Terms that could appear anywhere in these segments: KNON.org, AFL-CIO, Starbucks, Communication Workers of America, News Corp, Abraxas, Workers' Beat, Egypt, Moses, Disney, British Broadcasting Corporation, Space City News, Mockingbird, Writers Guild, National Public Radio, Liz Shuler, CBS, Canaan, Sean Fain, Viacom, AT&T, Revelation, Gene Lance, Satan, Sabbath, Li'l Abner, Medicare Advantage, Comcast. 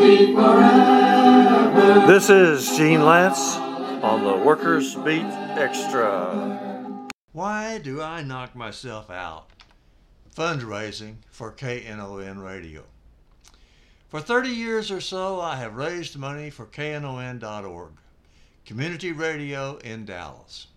be forever. This is Gene Lance on the Workers' Beat Extra. Why do I knock myself out? Fundraising for KNON Radio. For 30 years or so, I have raised money for KNON.org, community radio in Dallas.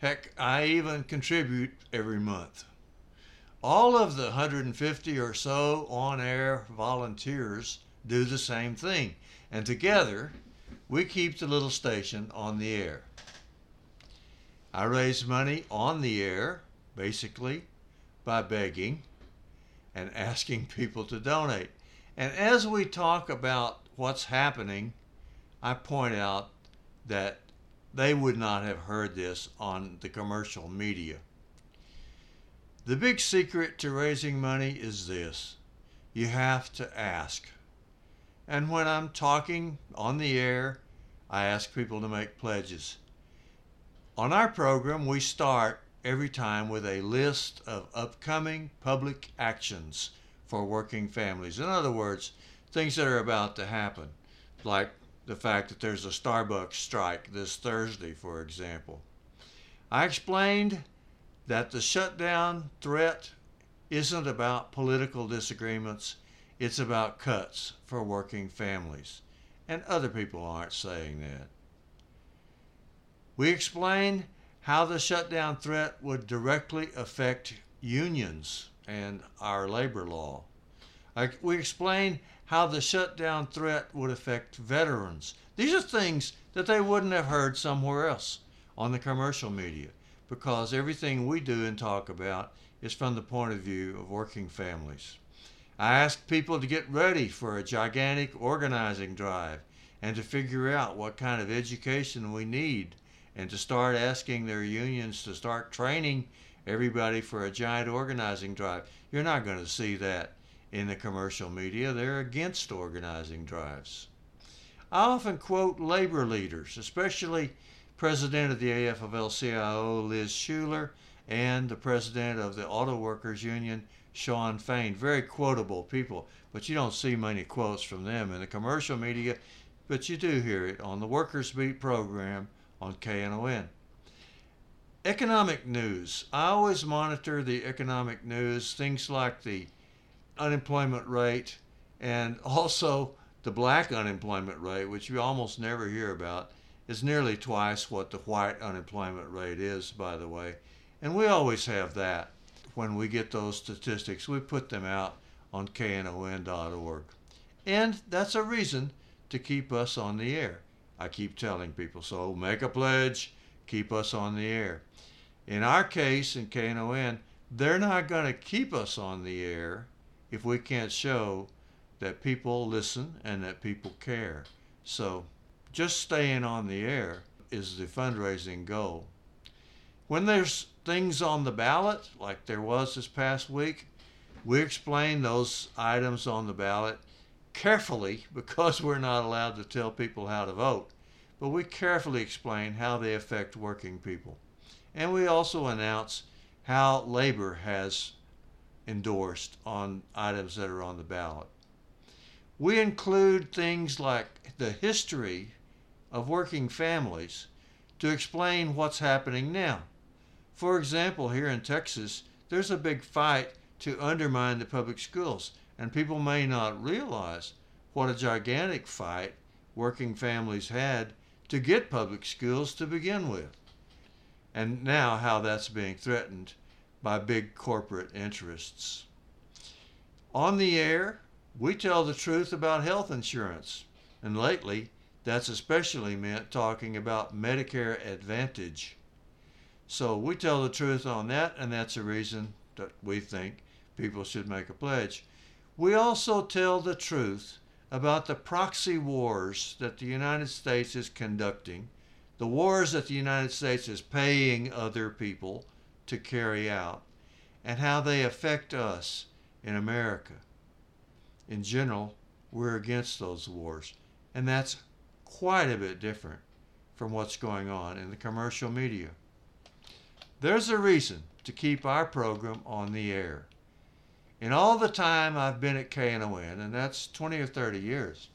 Heck, I even contribute every month. All of the 150 or so on-air volunteers do the same thing, and together we keep the little station on the air. I raise money on the air, basically, by begging and asking people to donate. And as we talk about what's happening, I point out that they would not have heard this on the commercial media. The big secret to raising money is this: you have to ask. And when I'm talking on the air, I ask people to make pledges. On our program, we start every time with a list of upcoming public actions for working families. In other words, things that are about to happen, like the fact that there's a Starbucks strike this Thursday, for example. I explained that the shutdown threat isn't about political disagreements, it's about cuts for working families. And other people aren't saying that. We explained how the shutdown threat would directly affect unions and our labor law. We explained how the shutdown threat would affect veterans. These are things that they wouldn't have heard somewhere else on the commercial media, because everything we do and talk about is from the point of view of working families. I asked people to get ready for a gigantic organizing drive and to figure out what kind of education we need and to start asking their unions to start training everybody for a giant organizing drive. You're not going to see that in the commercial media. They're against organizing drives. I often quote labor leaders, especially President of the AFL-CIO, Liz Shuler, and the President of the Auto Workers Union, Sean Fain. Very quotable people, but you don't see many quotes from them in the commercial media, but you do hear it on the Workers' Beat program on KNON. Economic news. I always monitor the economic news, things like the unemployment rate and also the black unemployment rate, which you almost never hear about. It's nearly twice what the white unemployment rate is, by the way. And we always have that. When we get those statistics, we put them out on KNON.org. And that's a reason to keep us on the air. I keep telling people, so make a pledge, keep us on the air. In our case, in KNON, they're not going to keep us on the air if we can't show that people listen and that people care. So just staying on the air is the fundraising goal. When there's things on the ballot, like there was this past week, we explain those items on the ballot carefully, because we're not allowed to tell people how to vote. But we carefully explain how they affect working people. And we also announce how labor has endorsed on items that are on the ballot. We include things like the history of working families to explain what's happening now. For example, here in Texas, there's a big fight to undermine the public schools, and people may not realize what a gigantic fight working families had to get public schools to begin with, and now how that's being threatened by big corporate interests. On the air, we tell the truth about health insurance, and lately that's especially meant talking about Medicare Advantage. So we tell the truth on that, and that's a reason that we think people should make a pledge. We also tell the truth about the proxy wars that the United States is conducting, the wars that the United States is paying other people to carry out, and how they affect us in America. In general, we're against those wars, and that's quite a bit different from what's going on in the commercial media. There's a reason to keep our program on the air. In all the time I've been at KNON, and that's 20 or 30 years,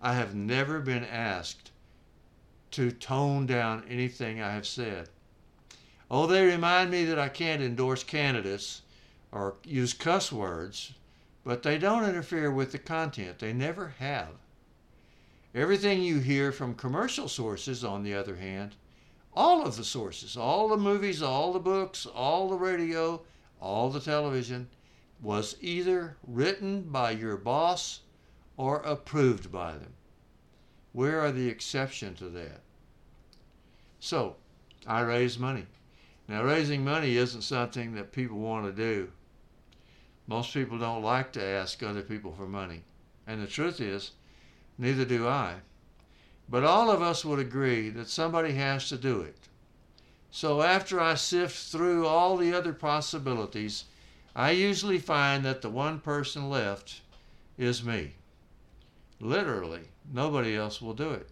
I have never been asked to tone down anything I have said. Oh, they remind me that I can't endorse candidates or use cuss words, but they don't interfere with the content. They never have. Everything you hear from commercial sources, on the other hand, all of the sources, all the movies, all the books, all the radio, all the television, was either written by your boss or approved by them. Where are the exceptions to that? So, I raise money. Now, raising money isn't something that people want to do. Most people don't like to ask other people for money. And the truth is, neither do I. But all of us would agree that somebody has to do it. So after I sift through all the other possibilities, I usually find that the one person left is me. Literally, nobody else will do it.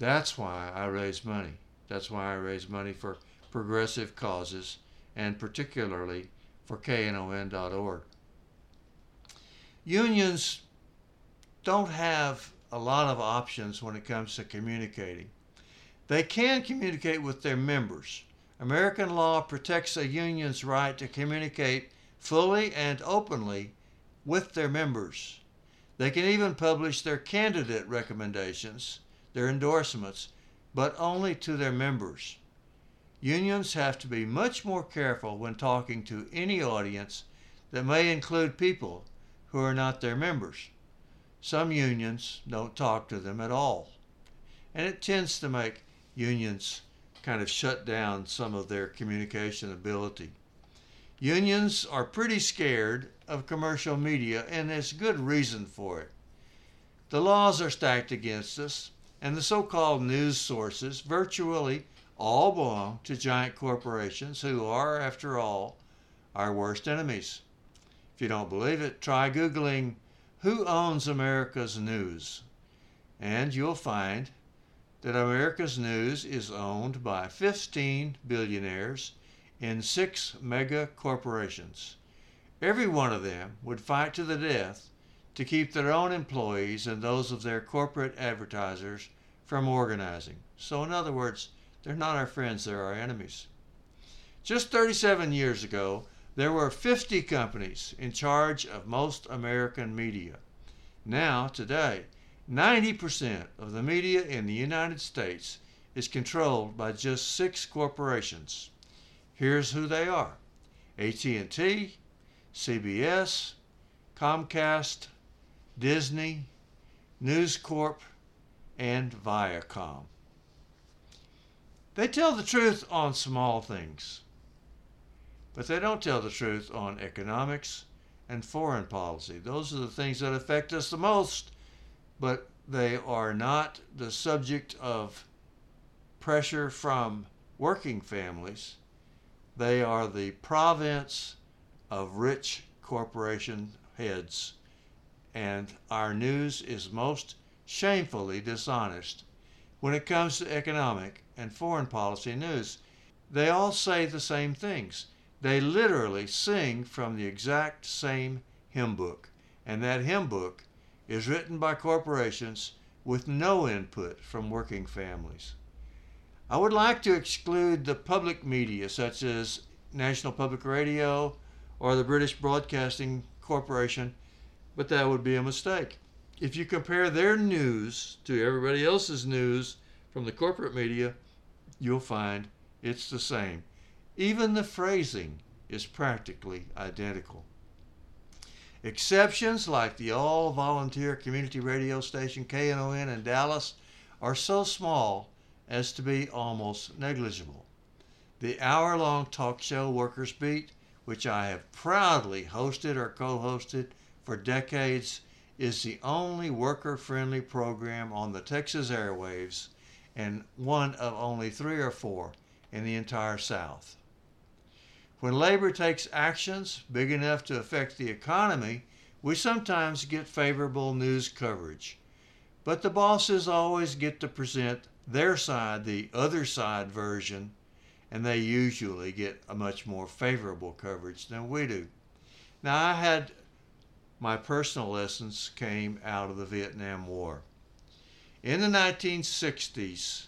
That's why I raise money. That's why I raise money for progressive causes, and particularly for KNON.org. Unions don't have a lot of options when it comes to communicating. They can communicate with their members. American law protects a union's right to communicate fully and openly with their members. They can even publish their candidate recommendations, their endorsements, but only to their members. Unions have to be much more careful when talking to any audience that may include people who are not their members. Some unions don't talk to them at all, and it tends to make unions kind of shut down some of their communication ability. Unions are pretty scared of commercial media, and there's good reason for it. The laws are stacked against us, and the so-called news sources virtually all belong to giant corporations who are, after all, our worst enemies. If you don't believe it, try Googling who owns America's news, and you'll find that America's news is owned by 15 billionaires in 6 mega corporations. Every one of them would fight to the death to keep their own employees and those of their corporate advertisers from organizing. So in other words, they're not our friends, they're our enemies. Just 37 years ago, there were 50 companies in charge of most American media. Now, today, 90% of the media in the United States is controlled by just 6 corporations. Here's who they are: AT&T, CBS, Comcast, Disney, News Corp, and Viacom. They tell the truth on small things, but they don't tell the truth on economics and foreign policy. Those are the things that affect us the most, but they are not the subject of pressure from working families. They are the province of rich corporation heads, and our news is most shamefully dishonest when it comes to economic and foreign policy news. They all say the same things. They literally sing from the exact same hymn book, and that hymn book is written by corporations with no input from working families. I would like to exclude the public media, such as National Public Radio or the British Broadcasting Corporation, but that would be a mistake. If you compare their news to everybody else's news from the corporate media, you'll find it's the same. Even the phrasing is practically identical. Exceptions like the all-volunteer community radio station KNON in Dallas are so small as to be almost negligible. The hour-long talk show Workers' Beat, which I have proudly hosted or co-hosted for decades, is the only worker-friendly program on the Texas airwaves and one of only 3 or 4 in the entire South. When labor takes actions big enough to affect the economy, we sometimes get favorable news coverage. But the bosses always get to present their side, the other side version, and they usually get a much more favorable coverage than we do. Now, I had my personal lessons came out of the Vietnam War. In the 1960s,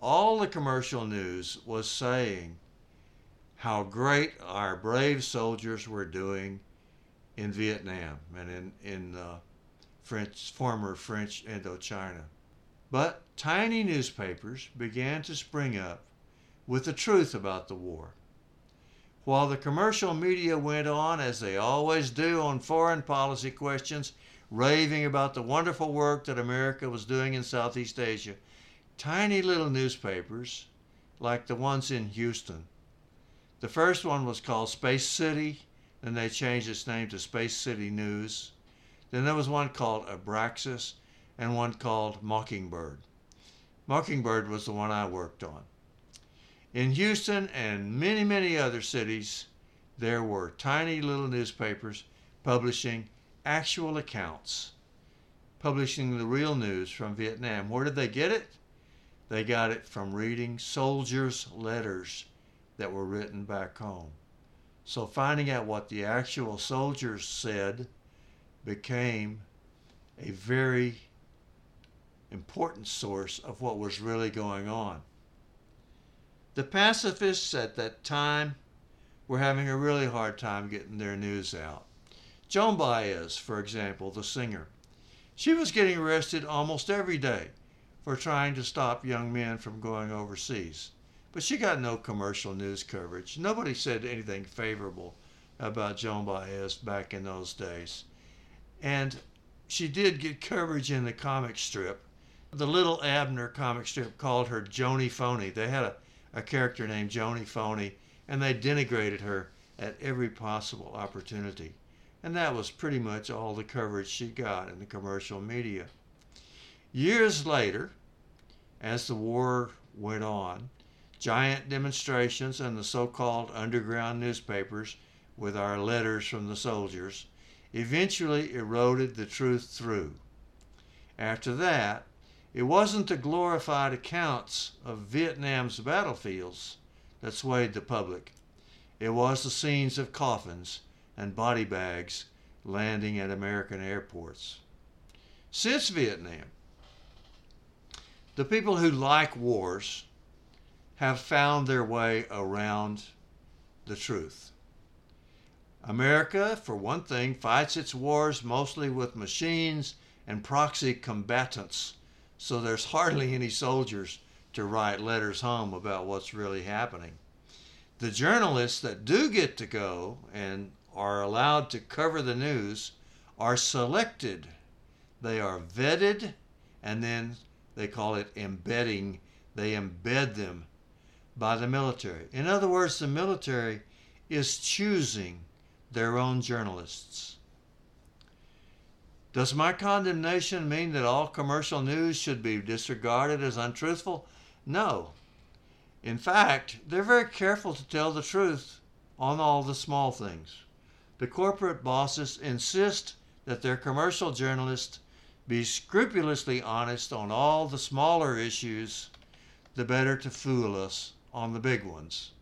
all the commercial news was saying how great our brave soldiers were doing in Vietnam and in former French Indochina. But tiny newspapers began to spring up with the truth about the war. While the commercial media went on, as they always do on foreign policy questions, raving about the wonderful work that America was doing in Southeast Asia, tiny little newspapers, like the ones in Houston. The first one was called Space City, then they changed its name to Space City News. Then there was one called Abraxas and one called Mockingbird. Mockingbird was the one I worked on. In Houston and many, many other cities, there were tiny little newspapers publishing actual accounts, publishing the real news from Vietnam. Where did they get it? They got it from reading soldiers' letters that were written back home. So finding out what the actual soldiers said became a very important source of what was really going on. The pacifists at that time were having a really hard time getting their news out. Joan Baez, for example, the singer, she was getting arrested almost every day for trying to stop young men from going overseas. But she got no commercial news coverage. Nobody said anything favorable about Joan Baez back in those days. And she did get coverage in the comic strip. The Li'l Abner comic strip called her Joni Phony. They had a character named Joni Phony, and they denigrated her at every possible opportunity. And that was pretty much all the coverage she got in the commercial media. Years later, as the war went on, giant demonstrations and the so-called underground newspapers with our letters from the soldiers eventually eroded the truth through. After that, it wasn't the glorified accounts of Vietnam's battlefields that swayed the public. It was the scenes of coffins and body bags landing at American airports. Since Vietnam, the people who like wars have found their way around the truth. America, for one thing, fights its wars mostly with machines and proxy combatants. So there's hardly any soldiers to write letters home about what's really happening. The journalists that do get to go and are allowed to cover the news are selected. They are vetted, and then they call it embedding. They embed them by the military. In other words, the military is choosing their own journalists. Does my condemnation mean that all commercial news should be disregarded as untruthful? No. In fact, they're very careful to tell the truth on all the small things. The corporate bosses insist that their commercial journalists be scrupulously honest on all the smaller issues, the better to fool us on the big ones,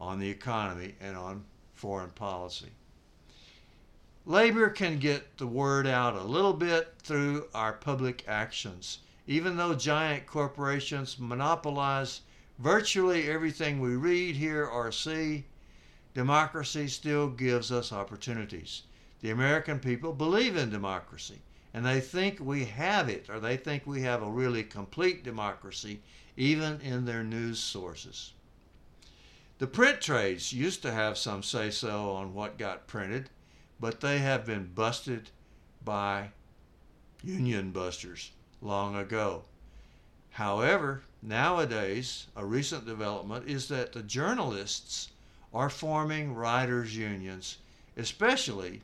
on the economy and on foreign policy. Labor can get the word out a little bit through our public actions. Even though giant corporations monopolize virtually everything we read, hear, or see, democracy still gives us opportunities. The American people believe in democracy, and they think we have it, or they think we have a really complete democracy, even in their news sources. The print trades used to have some say-so on what got printed, but they have been busted by union busters long ago. However, nowadays, a recent development is that the journalists are forming writers' unions, especially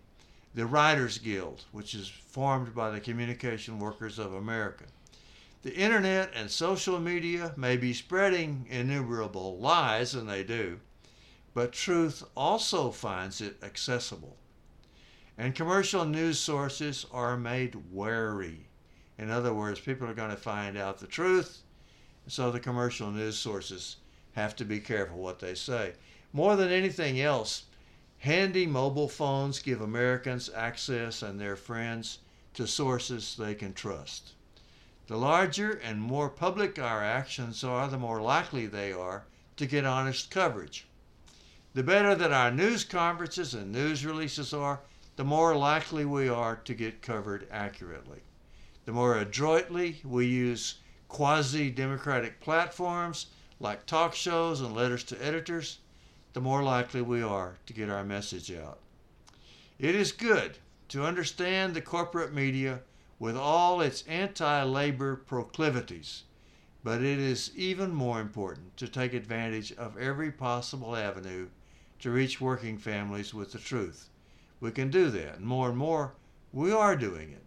the Writers Guild, which is formed by the Communication Workers of America. The internet and social media may be spreading innumerable lies, and they do, but truth also finds it accessible. And commercial news sources are made wary. In other words, people are going to find out the truth, so the commercial news sources have to be careful what they say. More than anything else, Handy mobile phones give Americans access and their friends to sources they can trust. The larger and more public our actions are, the more likely they are to get honest coverage. The better that our news conferences and news releases are, the more likely we are to get covered accurately. The more adroitly we use quasi-democratic platforms like talk shows and letters to editors, the more likely we are to get our message out. It is good to understand the corporate media with all its anti-labor proclivities, but it is even more important to take advantage of every possible avenue to reach working families with the truth. We can do that, and more, we are doing it.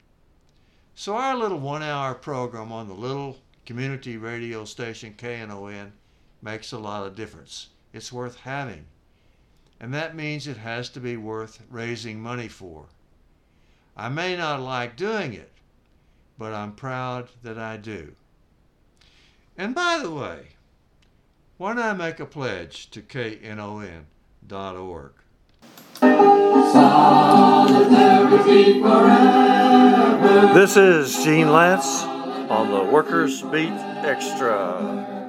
So our little one-hour program on the little community radio station KNON makes a lot of difference. It's worth having, and that means it has to be worth raising money for. I may not like doing it, but I'm proud that I do. And by the way, why not make a pledge to KNON.org? Solidarity forever. This is Gene Lance on the Workers' Beat Extra.